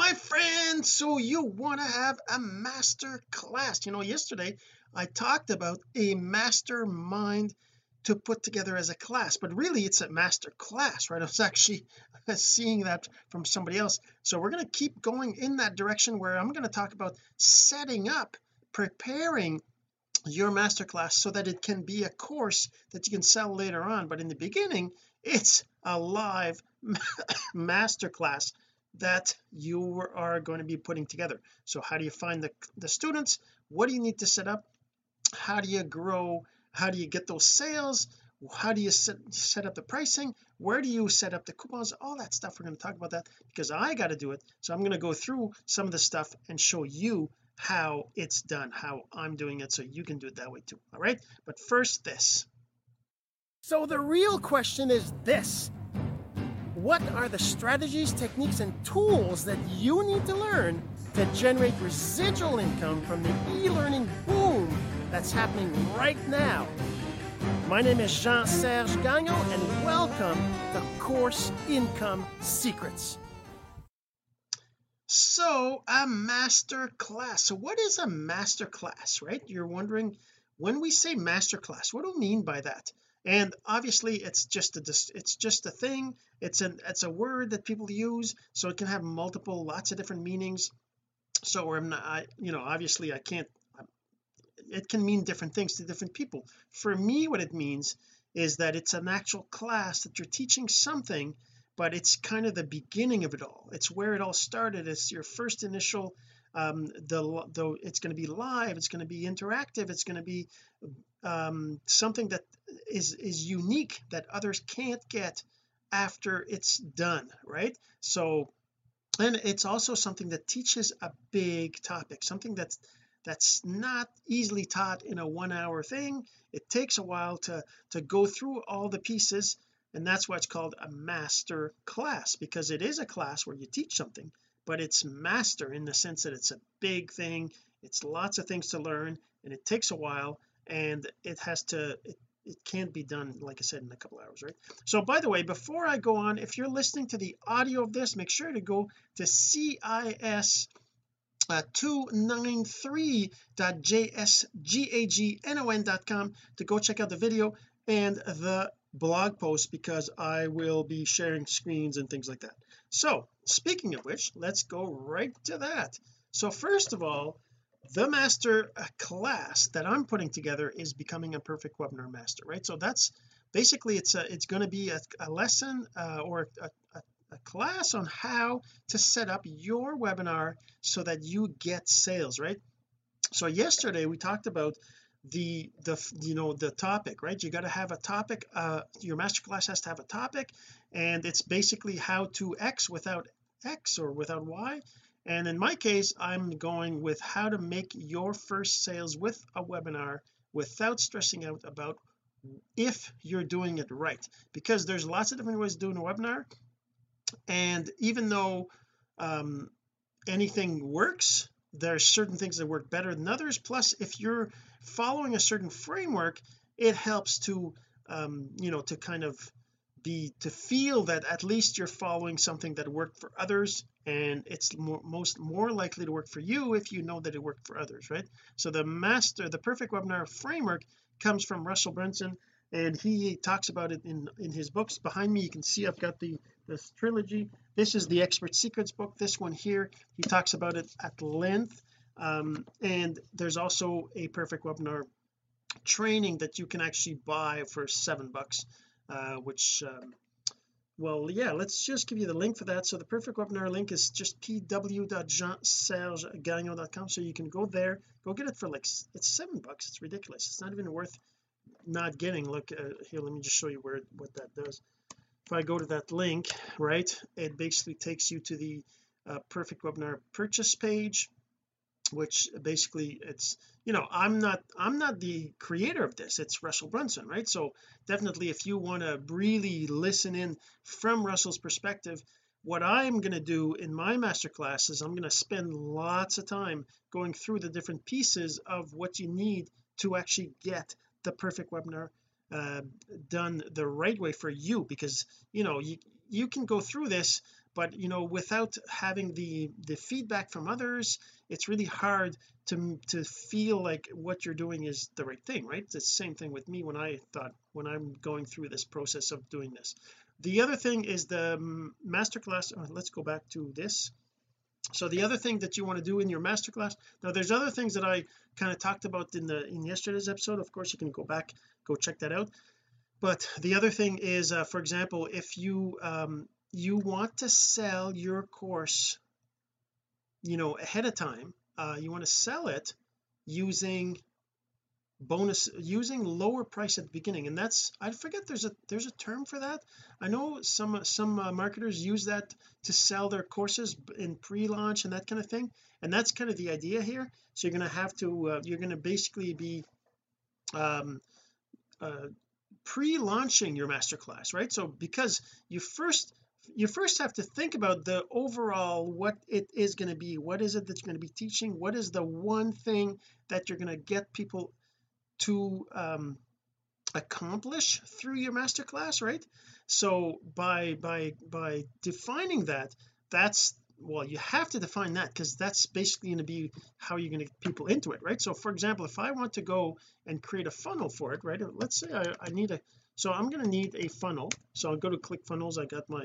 my friend. So you want to have a master class. You know, yesterday I talked about a mastermind to put together as a class, but really it's a master class, right? I was actually seeing that from somebody else. So we're going to keep going in that direction, where I'm going to talk about setting up, preparing your master class so that it can be a course that you can sell later on. But in the beginning, it's a live master class that you are going to be putting together. So how do you find the students? What do you need to set up? How do you grow? How do you get those sales? How do you set up the pricing? Where do you set up the coupons? All that stuff, we're going to talk about that, because I got to do it. So I'm going to go through some of the stuff and show you how it's done, how I'm doing it, so you can do it that way too. All right, but first this. So the real question is this: what are the strategies, techniques, and tools that you need to learn to generate residual income from the e-learning boom that's happening right now? My name is Jean-Serge Gagnon, and welcome to Course Income Secrets. So a master class. So what is a master class, right? You're wondering, when we say master class, what do we mean by that? And obviously it's just a thing, it's a word that people use, so it can have lots of different meanings. So it can mean different things to different people. For me, what it means is that it's an actual class that you're teaching something, but it's kind of the beginning of it all. It's where it all started. It's your first initial it's going to be live, it's going to be interactive, it's going to be something that is unique, that others can't get after it's done, right? So, and it's also something that teaches a big topic, something that's not easily taught in a 1 hour thing. It takes a while to go through all the pieces, and that's why it's called a master class, because it is a class where you teach something, but it's master in the sense that it's a big thing, it's lots of things to learn, and it takes a while, and it can't be done, like I said, in a couple hours, right? So by the way, before I go on, if you're listening to the audio of this, make sure to go to cis293.jsgagnon.com to go check out the video and the blog post, because I will be sharing screens and things like that. So speaking of which, let's go right to that. So first of all, the master class that I'm putting together is Becoming a Perfect Webinar Master, right? So that's basically, it's going to be a lesson or a class on how to set up your webinar so that you get sales, right? So yesterday we talked about the topic, right? You got to have a topic. Your master class has to have a topic, and it's basically how to X without X or without Y. And in my case, I'm going with how to make your first sales with a webinar without stressing out about if you're doing it right, because there's lots of different ways of doing a webinar. And even though anything works, there are certain things that work better than others. Plus, if you're following a certain framework, it helps to to kind of to feel that at least you're following something that worked for others, and it's more likely to work for you if you know that it worked for others, right? So the Perfect Webinar framework comes from Russell Brunson, and he talks about it in his books. Behind me you can see I've got this trilogy. This is the Expert Secrets book. This one here, he talks about it at length, and there's also a Perfect Webinar training that you can actually buy for $7, let's just give you the link for that. So the Perfect Webinar link is just pw.jeansergegagnon.com, so you can go there, go get it for it's $7. It's ridiculous. It's not even worth not getting. Look, here, let me just show you what that does. If I go to that link, right, it basically takes you to the Perfect Webinar purchase page, which basically it's, I'm not the creator of this, it's Russell Brunson, right? So definitely, if you want to really listen in from Russell's perspective, what I'm going to do in my masterclass is I'm going to spend lots of time going through the different pieces of what you need to actually get the perfect webinar done the right way for you, because you can go through this but you know, without having the feedback from others, it's really hard to feel like what you're doing is the right thing, right? It's the same thing with me when I'm going through this process of doing this. The other thing is the masterclass. Oh, let's go back to this. So the other thing that you want to do in your masterclass, now there's other things that I kind of talked about in yesterday's episode. Of course, you can go back, go check that out. But the other thing is, for example, if you you want to sell your course, you know, ahead of time, you want to sell it using using lower price at the beginning. And that's, I forget, there's a term for that. I know some marketers use that to sell their courses in pre-launch and that kind of thing, and that's kind of the idea here. So you're going to have to you're going to basically be pre-launching your masterclass, right? So because you first have to think about the overall, what it is going to be, what is it that's going to be teaching, what is the one thing that you're going to get people to accomplish through your masterclass, right? So by defining that, that's, well, you have to define that, because that's basically going to be how you're going to get people into it, right? So for example, if I want to go and create a funnel for it, right? Let's say I need a, so I'm going to need a funnel. So I'll go to ClickFunnels. I got my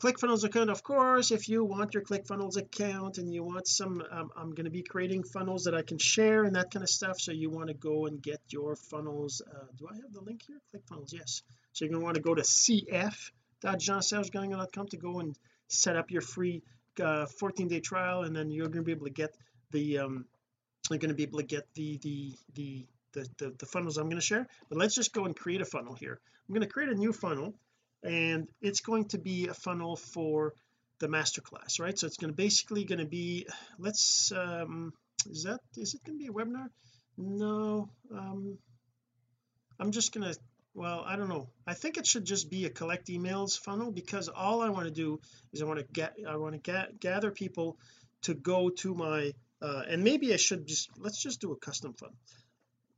ClickFunnels account. Of course, if you want your ClickFunnels account and you want some I'm going to be creating funnels that I can share and that kind of stuff, so you want to go and get your funnels. Do I have the link here? ClickFunnels, yes. So you're going to want to go to cf.jeansergegagnon.com to go and set up your free 14-day trial, and then you're going to be able to get the you're going to be able to get the funnels I'm going to share. But let's just go and create a funnel here. I'm going to create a new funnel, and it's going to be a funnel for the masterclass, right? So it's going to basically going to be, let's is it going to be a webinar? No, I'm just going to, well, I don't know, I think it should just be a collect emails funnel, because all I want to do is I want to gather people to go to my and maybe I should just, let's just do a custom funnel.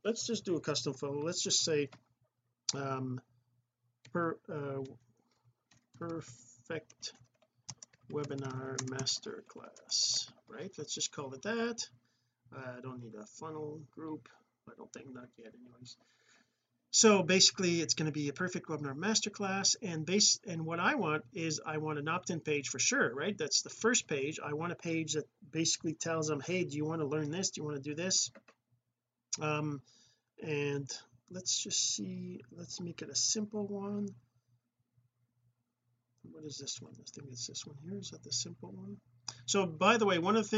Let's just say perfect webinar masterclass, right? Let's just call it that. I don't need a funnel group, I don't think, not yet anyways. So basically it's going to be a perfect webinar masterclass, and what I want is, I want an opt-in page for sure, right? That's the first page. I want a page that basically tells them, hey, do you want to learn this, do you want to do this? And let's just see, let's make it a simple one. What is this one? I think it's this one here. Is that the simple one? So by the way, one of the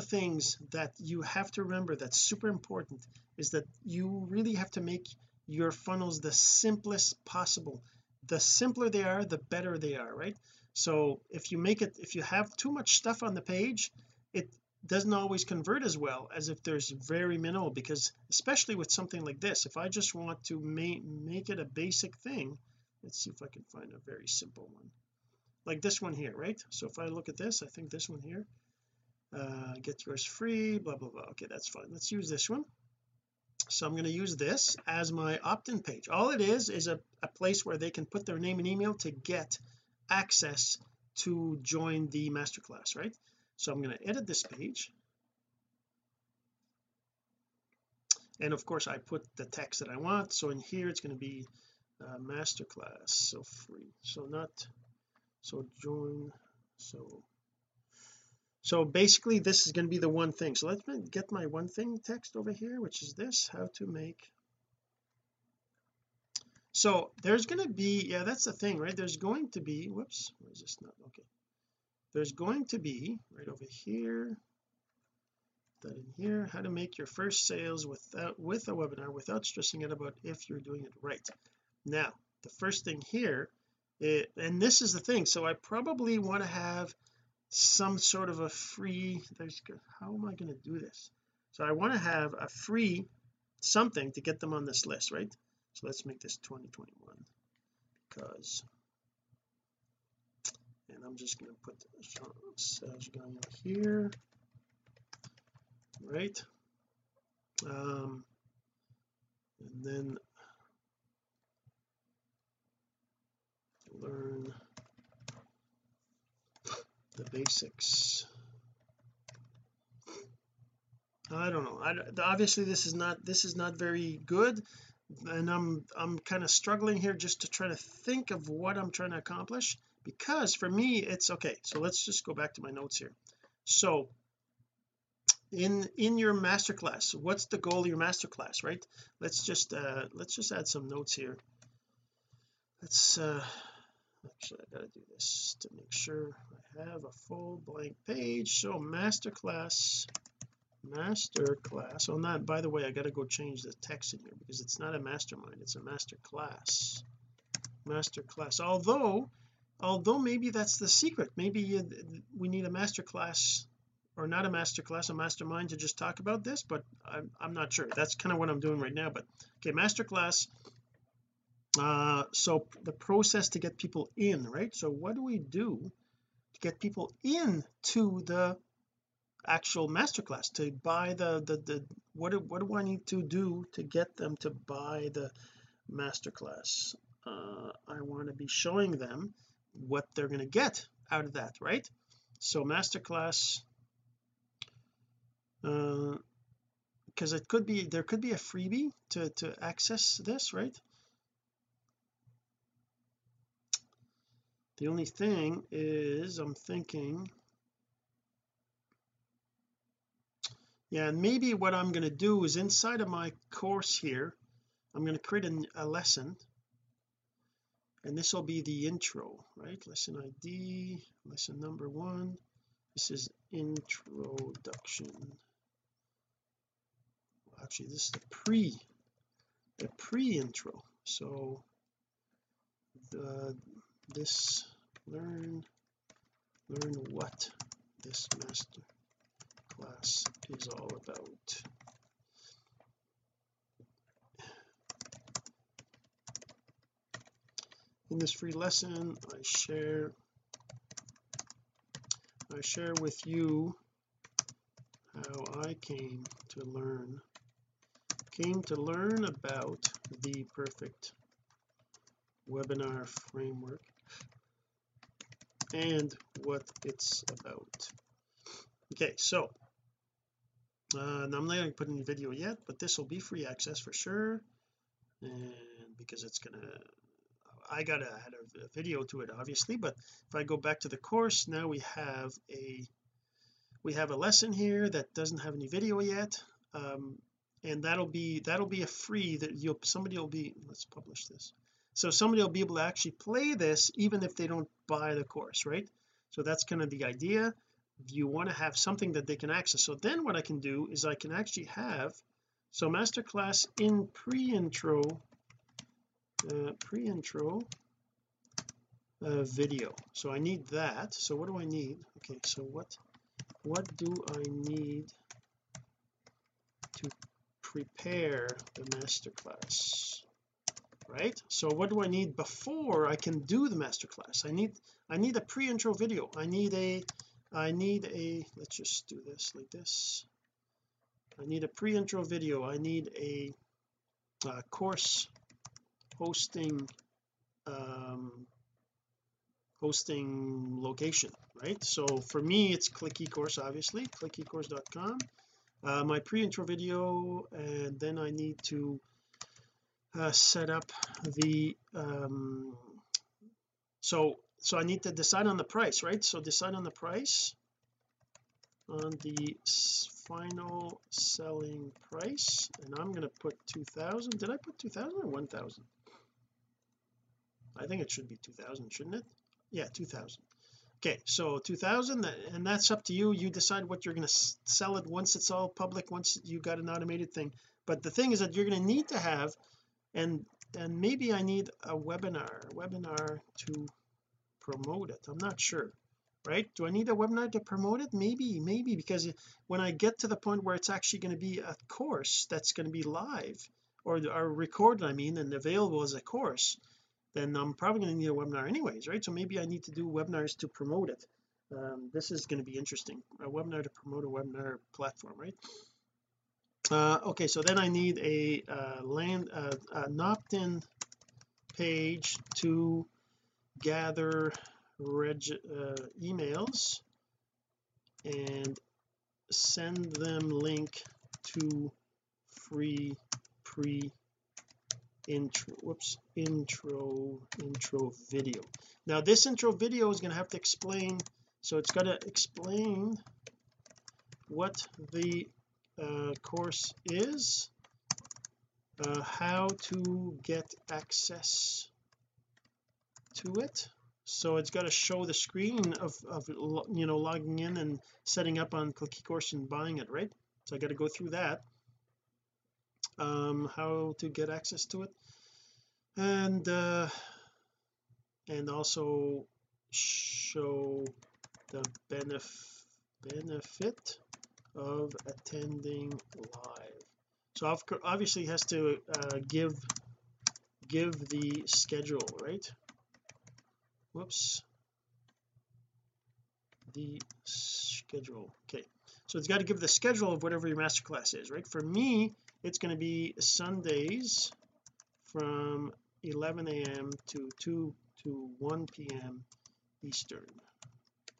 things that you have to remember that's super important is that you really have to make your funnels the simplest possible. The simpler they are, the better they are, right? So if you have too much stuff on the page, it doesn't always convert as well as if there's very minimal, because especially with something like this, if I just want to make it a basic thing, let's see if I can find a very simple one like this one here, right? So if I look at this, I think this one here, get yours free, blah blah blah. Okay, that's fine, let's use this one. So I'm going to use this as my opt-in page. All it is a place where they can put their name and email to get access to join the masterclass, right? So I'm going to edit this page, and of course I put the text that I want. So in here it's going to be masterclass, so free, so not, so join, so basically this is going to be the one thing. So let's get my one thing text over here, which is this, how to make. So there's going to be, yeah, that's the thing, right? There's going to be, whoops, where is this? Not okay. There's going to be right over here, that in here, how to make your first sales with a webinar without stressing out about if you're doing it right. Now the first thing here and this is the thing, so I probably want to have some sort of a free, there's, how am I going to do this? So I want to have a free something to get them on this list, right? So let's make this 2021, because, and I'm just going to put Jean-Serge Gagnon here, right? And then learn basics. I don't know, obviously this is not very good, and I'm kind of struggling here just to try to think of what I'm trying to accomplish, because for me it's okay. So let's just go back to my notes here. So in your masterclass, what's the goal of your masterclass, right? Let's just add some notes here. Let's actually I gotta do this to make sure I have a full blank page. So masterclass on that. By the way, I gotta go change the text in here, because it's not a mastermind, it's a masterclass. Although maybe that's the secret. Maybe we need a masterclass, or not a masterclass, a mastermind to just talk about this, but I'm not sure. That's kind of what I'm doing right now. But okay, masterclass, so the process to get people in, right? So what do we do to get people in to the actual masterclass, to buy the what do I need to do to get them to buy the masterclass? I want to be showing them what they're going to get out of that, right? So masterclass, because it could be, there could be a freebie to access this, right? The only thing is I'm thinking, yeah, and maybe what I'm going to do is inside of my course here I'm going to create a lesson, and this will be the intro, right? Lesson ID, lesson number 1. This is introduction. Actually, this is the pre-intro. So this learn what this master class is all about. In this free lesson, I share with you how I came to learn about the perfect webinar framework and what it's about. Okay, so I'm not going to put in a video yet, but this will be free access for sure, and because it's gonna, I gotta add a video to it obviously. But if I go back to the course now, we have a lesson here that doesn't have any video yet, and that'll be a free, that let's publish this, so somebody will be able to actually play this even if they don't buy the course, right? So that's kind of the idea. You want to have something that they can access. So then what I can do is I can actually have, so masterclass in pre-intro, video. So I need that. So what do I need? Okay, so what do I need to prepare the masterclass, right? So what do I need before I can do the masterclass? I need a pre-intro video. I need a let's just do this like this. I need a pre-intro video. I need a course hosting location, right? So for me it's ClickyCourse, obviously clickycourse.com, my pre-intro video, and then I need to set up the so I need to decide on the price, right? So decide on the price, on the final selling price, and I'm going to put 2,000. Did I put 2,000 or 1,000? I think it should be 2,000, shouldn't it? Yeah, 2,000. Okay, so 2,000, and that's up to you. You decide what you're going to sell it once it's all public, once you got an automated thing. But the thing is that you're going to need to have, and maybe I need a webinar to promote it. I'm not sure, right? Do I need a webinar to promote it? Maybe, because when I get to the point where it's actually going to be a course that's going to be live, or recorded, I mean, and available as a course, then I'm probably going to need a webinar anyways, right? So maybe I need to do webinars to promote it. This is going to be interesting, a webinar to promote a webinar platform, right? Okay, so then I need an opt-in page to gather emails and send them link to free intro video. Now this intro video is going to have to explain, so it's going to explain what the course is, how to get access to it. So it's got to show the screen of you know, logging in and setting up on ClickyCourse and buying it, right? So I got to go through that, how to get access to it, and also show the benefit of attending live. So obviously has to give the schedule, right? Whoops, the schedule. Okay, so it's got to give the schedule of whatever your masterclass is, right? For me, it's going to be Sundays from 11 a.m. to 1 p.m. Eastern,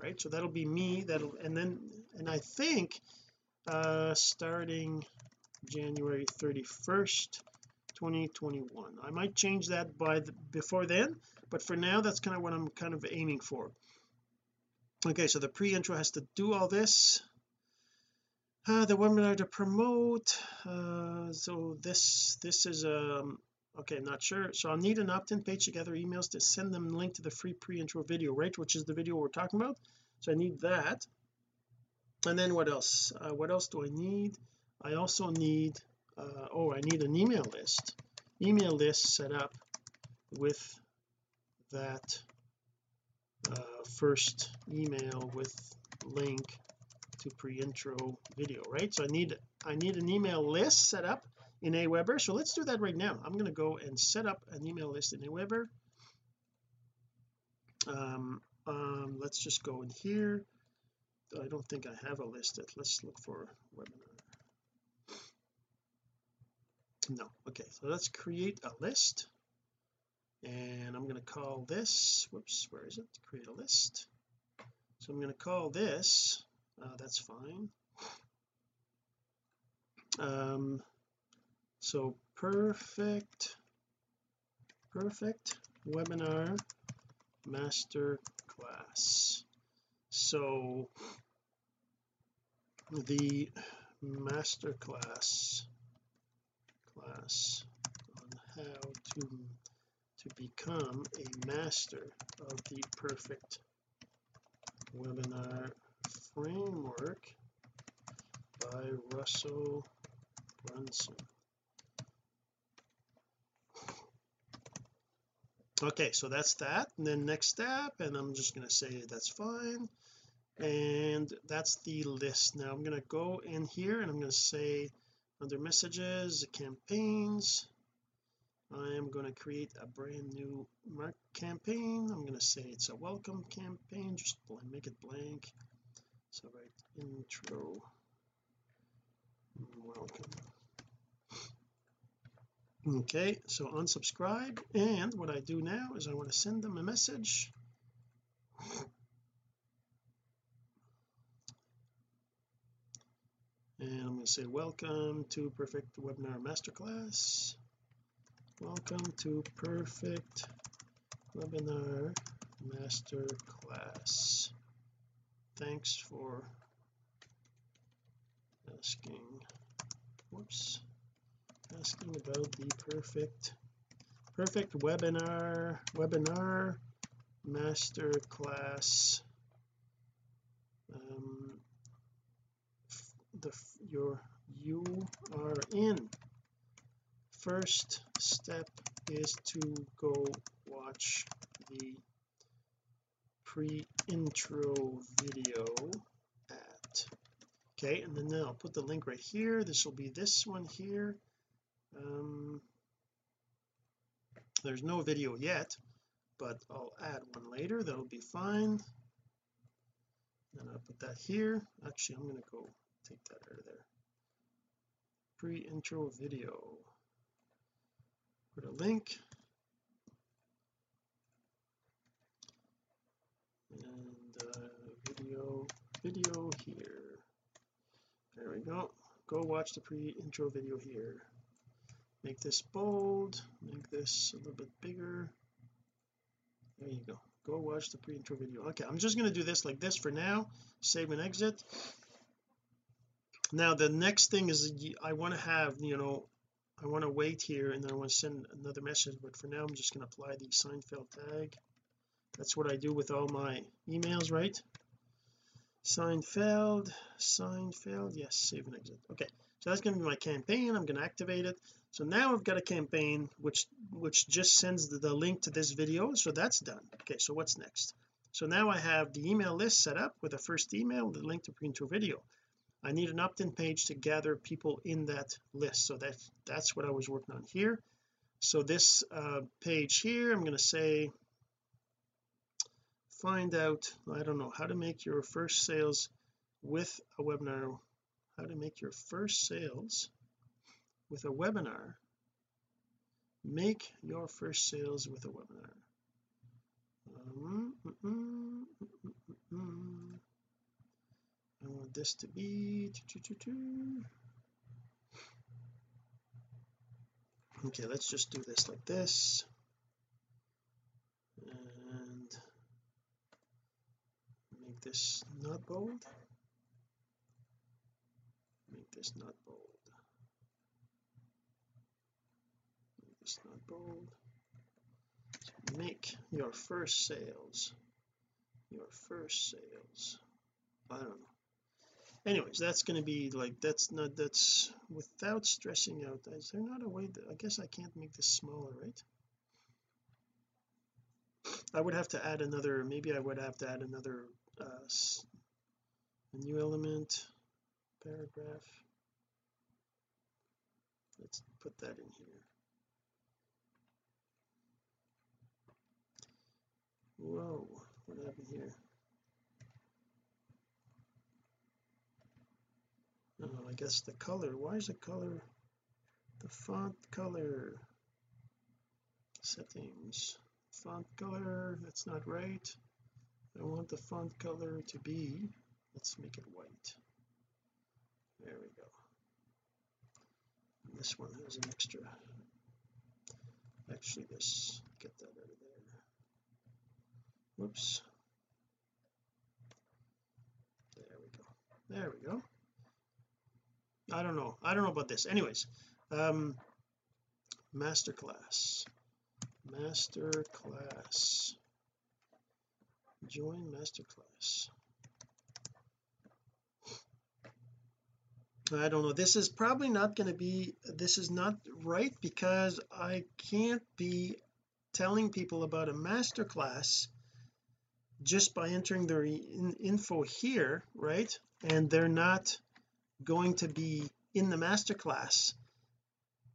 right? So that'll be me. That'll, and I think starting January 31st 2021, I might change that by before then, but for now that's kind of what I'm kind of aiming for. Okay, so the pre-intro has to do all this, the webinar to promote, so this is okay, I'm not sure. So I'll need an opt-in page to gather emails to send them link to the free pre-intro video, right, which is the video we're talking about. So I need that, and then what else do I need? I also need I need an email list set up with that first email with link to pre-intro video, right? So I need an email list set up in AWeber, so let's do that right now. I'm going to go and set up an email list in AWeber. Let's just go in here. I don't think I have a list yet. Let's look for webinar. No, okay, so let's create a list, and I'm going to call this, whoops, where is it? Create a list. So I'm going to call this that's fine, so perfect webinar master class. So the master class on how to become a master of the perfect webinar framework by Russell Brunson. Okay, so that's that, and then next step, and I'm just going to say that's fine, and that's the list. Now I'm going to go in here and I'm going to say under messages, campaigns, I am going to create a brand new campaign. I'm going to say it's a welcome campaign, just make it blank. So write intro welcome. Okay, so unsubscribe, and what I do now is I want to send them a message. And I'm going to say welcome to perfect webinar masterclass, welcome to perfect webinar masterclass, thanks for asking about the perfect webinar masterclass, you are in. First step is to go watch the pre-intro video at, okay, and then I'll put the link right here. This will be this one here. There's no video yet, but I'll add one later, that'll be fine. Then I'll put that here. Actually, I'm going to go take that out of there. Pre-intro video. Put a link. And video video here. There we go. Go watch the pre-intro video here. Make this bold, make this a little bit bigger. There you go. Go watch the pre-intro video. Okay, I'm just going to do this like this for now. Save and exit. Now the next thing is I want to have, you know, I want to wait here and then I want to send another message, but for now I'm just going to apply the Seinfeld tag. That's what I do with all my emails, right? Seinfeld, yes. Save and exit. Okay, so that's going to be my campaign. I'm going to activate it. So now I've got a campaign which just sends the link to this video, so that's done. Okay, so what's next? So now I have the email list set up with the first email, the link to pre-intro video. I need an opt-in page to gather people in that list, so that's what I was working on here. So this page here, I'm going to say find out, I don't know, how to make your first sales with a webinar. How to make your first sales with a webinar. Make your first sales with a webinar. I want this to be okay, let's just do this like this, and make this not bold, make this not bold, make this not bold. So make your first sales, your first sales, I don't know. Anyways, that's going to be like, that's without stressing out. Is there not a way that, I guess I can't make this smaller, right? I would have to add another, maybe I would have to add another a new element, paragraph. Let's put that in here. Whoa, what happened here? Oh, I guess the color, why is the color, the font color settings, font color, that's not right. I want the font color to be, let's make it white. There we go. And this one has an extra, actually this, get that out of there, whoops, there we go, there we go. I don't know about this. Anyways, masterclass, join masterclass. I don't know, this is probably not going to be, this is not right, because I can't be telling people about a masterclass just by entering their info here, right? And they're not going to be in the masterclass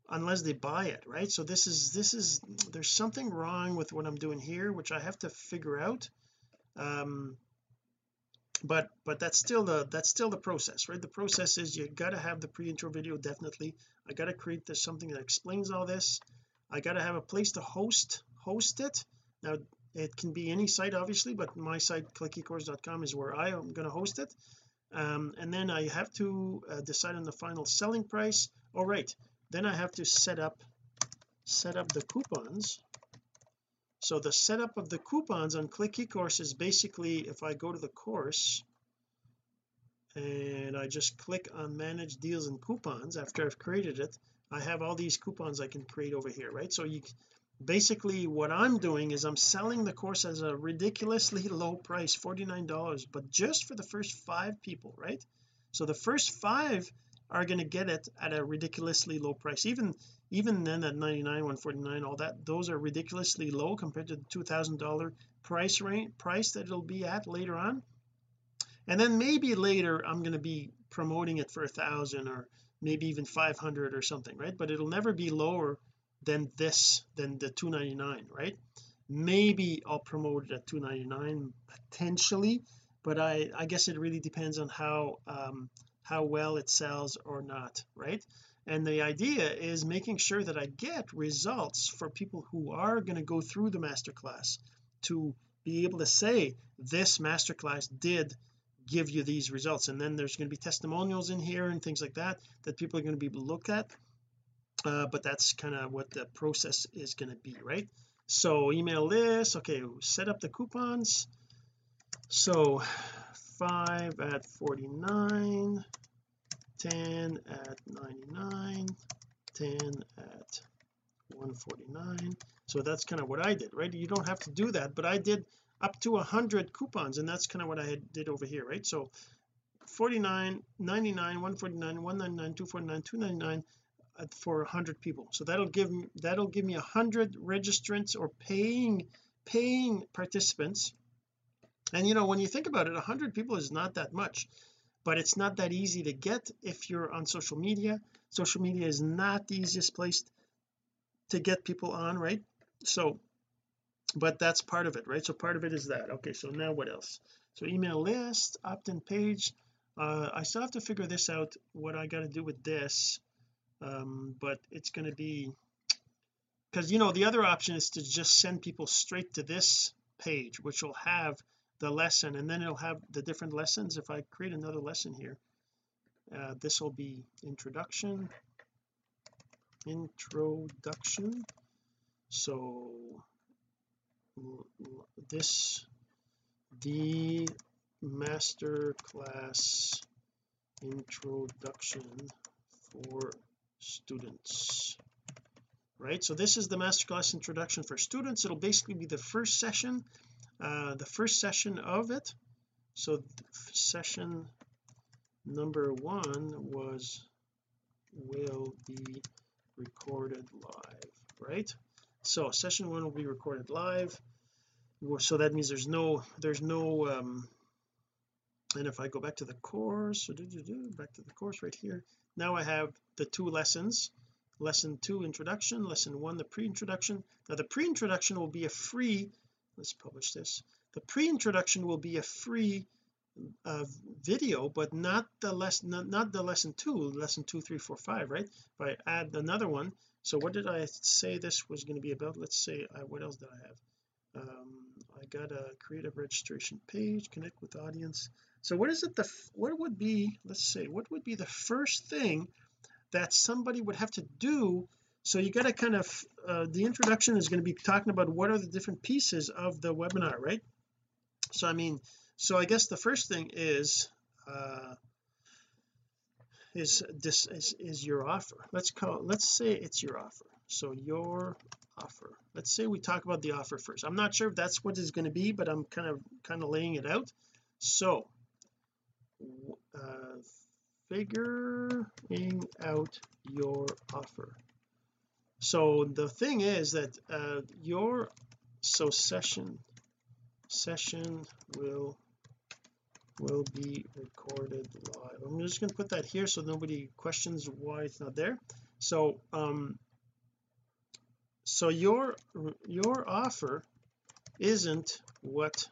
unless they buy it, right? So this is there's something wrong with what I'm doing here, which I have to figure out, but that's still the process, right? The process is you got to have the pre-intro video, definitely. I got to create this, something that explains all this. I got to have a place to host it. Now it can be any site, obviously, but my site clickycourse.com is where I am going to host it. And then I have to decide on the final selling price. All right, then I have to set up the coupons. So the setup of the coupons on ClickyCourse is basically, if I go to the course and I just click on manage deals and coupons, after I've created it, I have all these coupons I can create over here, right? So you basically, what I'm doing is I'm selling the course as a ridiculously low price, $49, but just for the first 5 people, right? So the first 5 are going to get it at a ridiculously low price. Even then at $99, $149, all that, those are ridiculously low compared to the $2,000 price that it'll be at later on. And then maybe later I'm going to be promoting it for $1,000 or maybe even $500 or something, right? But it'll never be lower than this, than the $299, right? Maybe I'll promote it at $299 potentially, but I guess it really depends on how well it sells or not, right? And the idea is making sure that I get results for people who are going to go through the masterclass, to be able to say this masterclass did give you these results. And then there's going to be testimonials in here and things like that that people are going to be able to look at, but that's kind of what the process is going to be, right? So email list, okay, set up the coupons. So 5 at $49, 10 at $99, 10 at $149. So that's kind of what I did, right? You don't have to do that, but I did up to 100 coupons, and that's kind of what I did over here, right? So 49, 99, 149, 199, 249, 299 for 100 people. So that'll give me 100 registrants or paying participants. And you know, when you think about it, 100 people is not that much, but it's not that easy to get if you're on social media. Social media is not the easiest place to get people on, right? So, but that's part of it, right? So part of it is that. Okay, so now what else? So email list, opt-in page, I still have to figure this out, what I got to do with this, but it's going to be, because you know, the other option is to just send people straight to this page, which will have the lesson, and then it'll have the different lessons. If I create another lesson here, this will be introduction. So the master class introduction for students, right? So this is the masterclass introduction for students. It'll basically be the first session of it. So session number 1 will be recorded live, right? So session 1 will be recorded live. So that means there's no and if I go back to the course, so back to the course right here, now I have the two lessons. Lesson 2 introduction, lesson 1 the pre-introduction. Now the pre-introduction will be a free, let's publish this, the pre-introduction will be a free video, but not the lesson 2, 3, 4, 5, right? If I add another one, so what did I say this was going to be about? Let's say what else did I have? I got a creative registration page, connect with audience. So what is it, what would be the first thing that somebody would have to do? So you got to kind of the introduction is going to be talking about what are the different pieces of the webinar, right? So I mean, so I guess the first thing is your offer. Let's say it's your offer. So your offer, let's say we talk about the offer first. I'm not sure if that's what it's going to be, but I'm kind of laying it out. So figuring out your offer. So the thing is that session will be recorded live. I'm just going to put that here so nobody questions why it's not there. So so your offer isn't what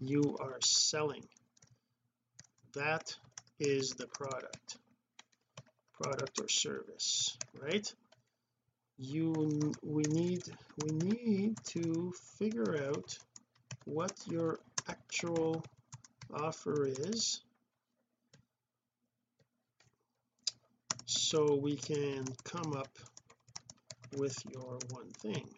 you are selling. That is the product or service, right? We need to figure out what your actual offer is, so we can come up with your one thing,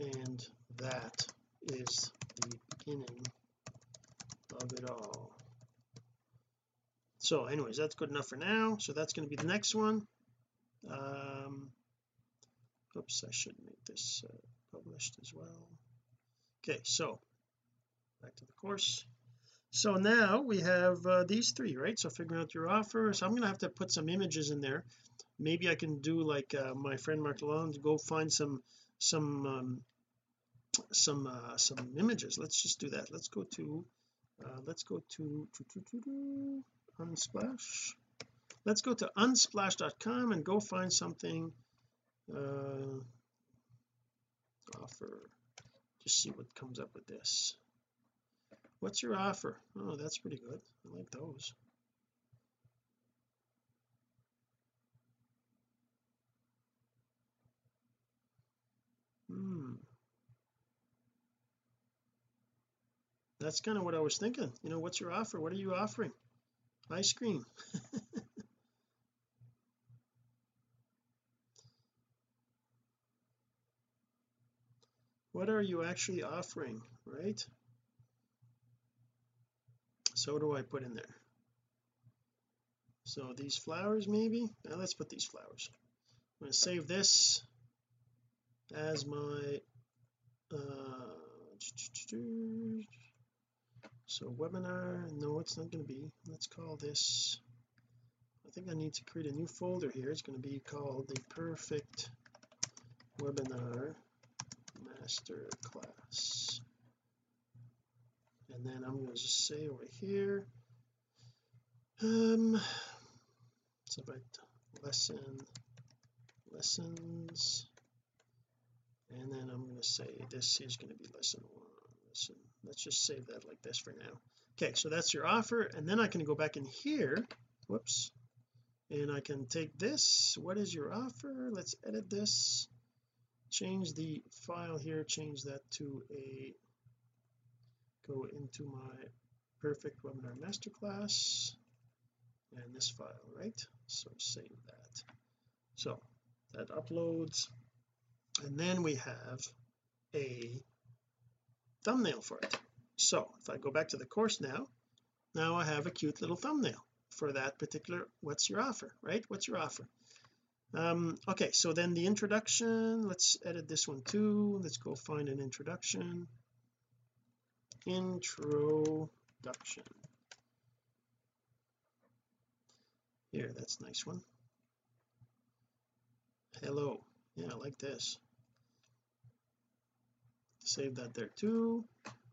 and that is the beginning of it all. So anyways, that's good enough for now. So that's going to be the next one. Oops, I should make this published as well. Okay, so back to the course. So now we have these three, right? So figuring out your offer. So I'm gonna have to put some images in there. Maybe I can do like my friend Mark Lalonde, go find some images. Let's just do that. Let's go to Unsplash. Let's go to unsplash.com and go find something, offer. Just see what comes up with this. What's your offer? Oh, that's pretty good. I like those. that's kind of what I was thinking. You know, what's your offer? What are you offering? Ice cream. What are you actually offering, right? So what do I put in there? So these flowers, maybe. Now let's put these flowers. I'm going to save this as my so webinar. No, it's not going to be. Let's call this, I think I need to create a new folder here. It's going to be called the Perfect Webinar Master Class, and then I'm going to just say over here it's about lessons, and then I'm going to say this is going to be lesson 1. Let's just save that like this for now. Okay, so that's your offer, and then I can go back in here, whoops, and I can take this, what is your offer, let's edit this, change the file here, change that to a, go into my Perfect Webinar Masterclass and this file, right? So save that, so that uploads, and then we have a thumbnail for it. So if I go back to the course now, now I have a cute little thumbnail for that particular what's your offer, right? What's your offer? Okay, so then the introduction, let's edit this one too. Let's go find an introduction. Here, that's a nice one. Hello, yeah, I like this. Save that there too,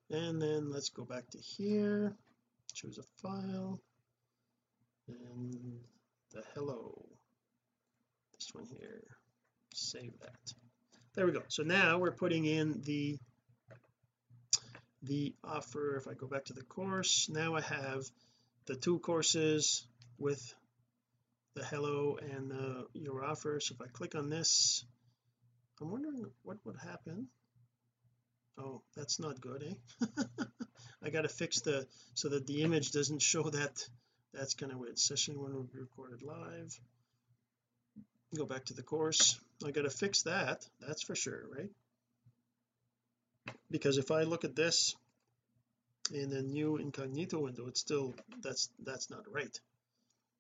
and then let's go back to here, choose a file, and the hello, this one here, save that, there we go. So now we're putting in the offer. If I go back to the course, now I have the two courses with the hello and the your offer. So if I click on this, I'm wondering what would happen. Oh, that's not good, eh? I gotta fix the, so that the image doesn't show that. That's kind of weird. Session 1 will be recorded live. Go back to the course. I gotta fix that, that's for sure, right? Because if I look at this in the new incognito window, it's still, that's not right.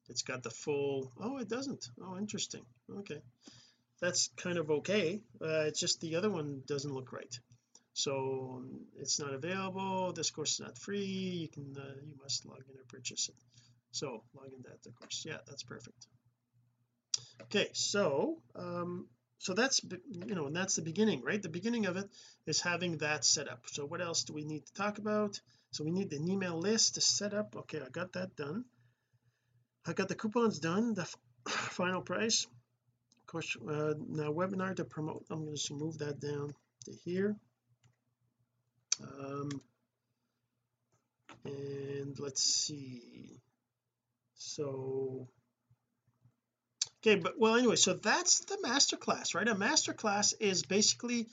It's got the full, oh, it doesn't, oh, interesting, okay, that's kind of okay. It's just the other one doesn't look right. So it's not available, this course is not free, you can you must log in or purchase it. So log in that, the course, yeah, that's perfect. Okay, so so that's, you know, and that's the beginning, right? The beginning of it is having that set up. So what else do we need to talk about? So we need an email list to set up. Okay, I got that done. I got the coupons done, the final price. Of course, now webinar to promote. I'm going to just move that down to here. And let's see. So... okay, but well anyway, so that's the masterclass, right? A masterclass is basically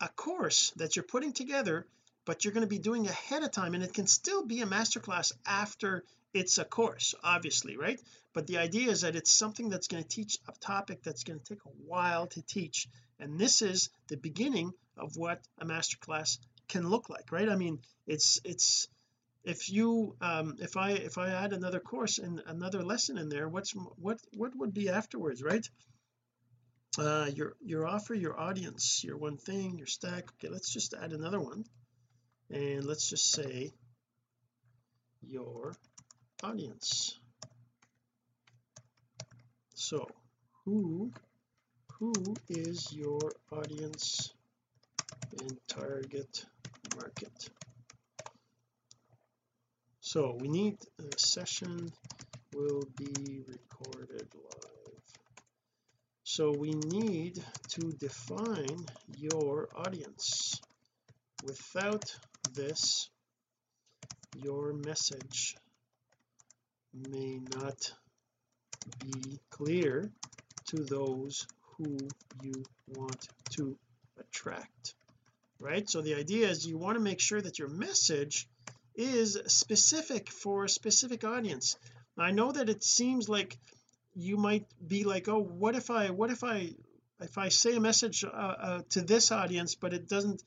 a course that you're putting together, but you're going to be doing ahead of time, and it can still be a masterclass after it's a course, obviously, right? But the idea is that it's something that's going to teach a topic that's going to take a while to teach, and this is the beginning of what a masterclass can look like, right? I mean, it's if you if I add another course and another lesson in there, what would be afterwards, right? Your offer, your audience, your one thing, your stack. Okay, let's just add another one, and let's just say your audience. So who is your audience and target market? So we need a session will be recorded live. So we need to define your audience. Without this, your message may not be clear to those who you want to attract, right? So the idea is you want to make sure that your message is specific for a specific audience. I know that it seems like you might be like, oh, what if I say a message to this audience, but it doesn't,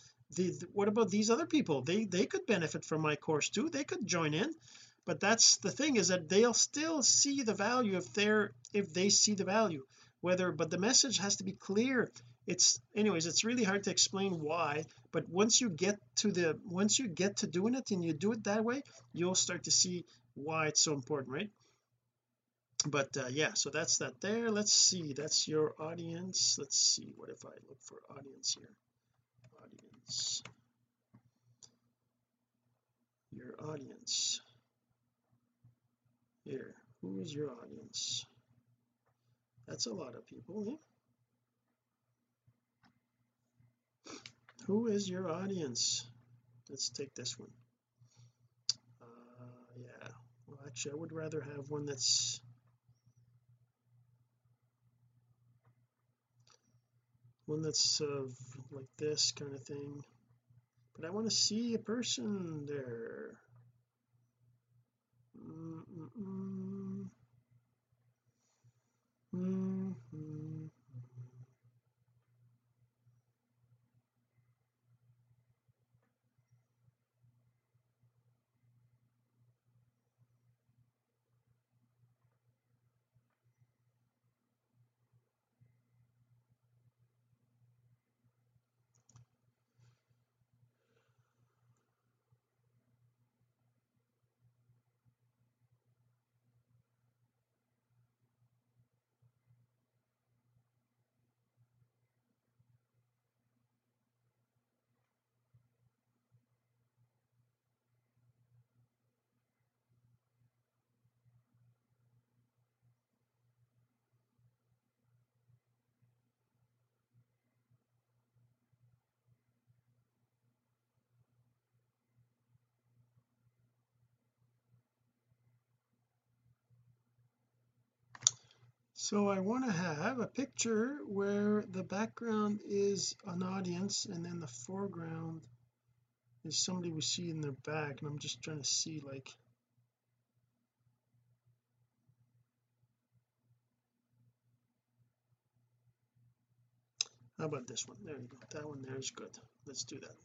what about these other people? They could benefit from my course too, they could join in. But that's the thing, is that they'll still see the value if they see the value, but the message has to be clear. It's really hard to explain why, but once you get to doing it and you do it that way, you'll start to see why it's so important, right? But yeah, so that's that there. Let's see, that's your audience. Let's see, what if I look for audience here? Audience, your audience here, who is your audience? That's a lot of people, yeah? Who is your audience? Let's take this one. Yeah, well, actually I would rather have one that's, like this kind of thing, but I want to see a person there. So I want to have a picture where the background is an audience and then the foreground is somebody we see in their back, and I'm just trying to see like, how about this one? There you go, that one there is good. Let's do that.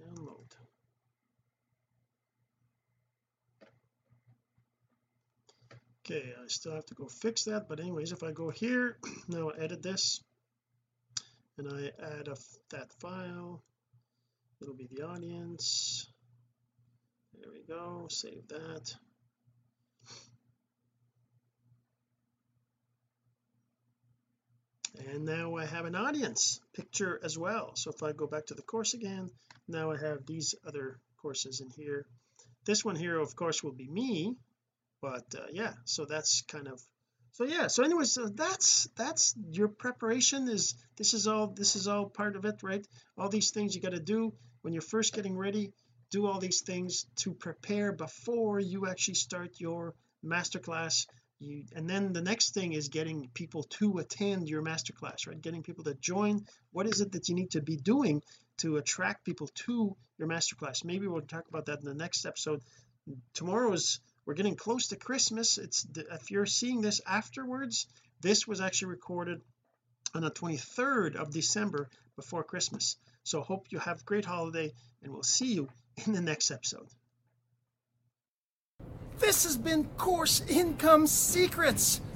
Download. Okay, I still have to go fix that, but anyways, if I go here now, edit this and I add that file, it'll be the audience. There we go, save that. And now I have an audience picture as well. So if I go back to the course again, now I have these other courses in here. This one here of course will be me, but yeah, so that's kind of, so yeah, so anyways, so that's your preparation. Is this is all part of it, right? All these things you got to do when you're first getting ready. Do all these things to prepare before you actually start your masterclass. And then the next thing is getting people to attend your masterclass, right? Getting people to join. What is it that you need to be doing to attract people to your masterclass? Maybe we'll talk about that in the next episode. Tomorrow's, we're getting close to Christmas. If you're seeing this afterwards, this was actually recorded on the 23rd of December before Christmas. So hope you have a great holiday, and we'll see you in the next episode. This has been Course Income Secrets,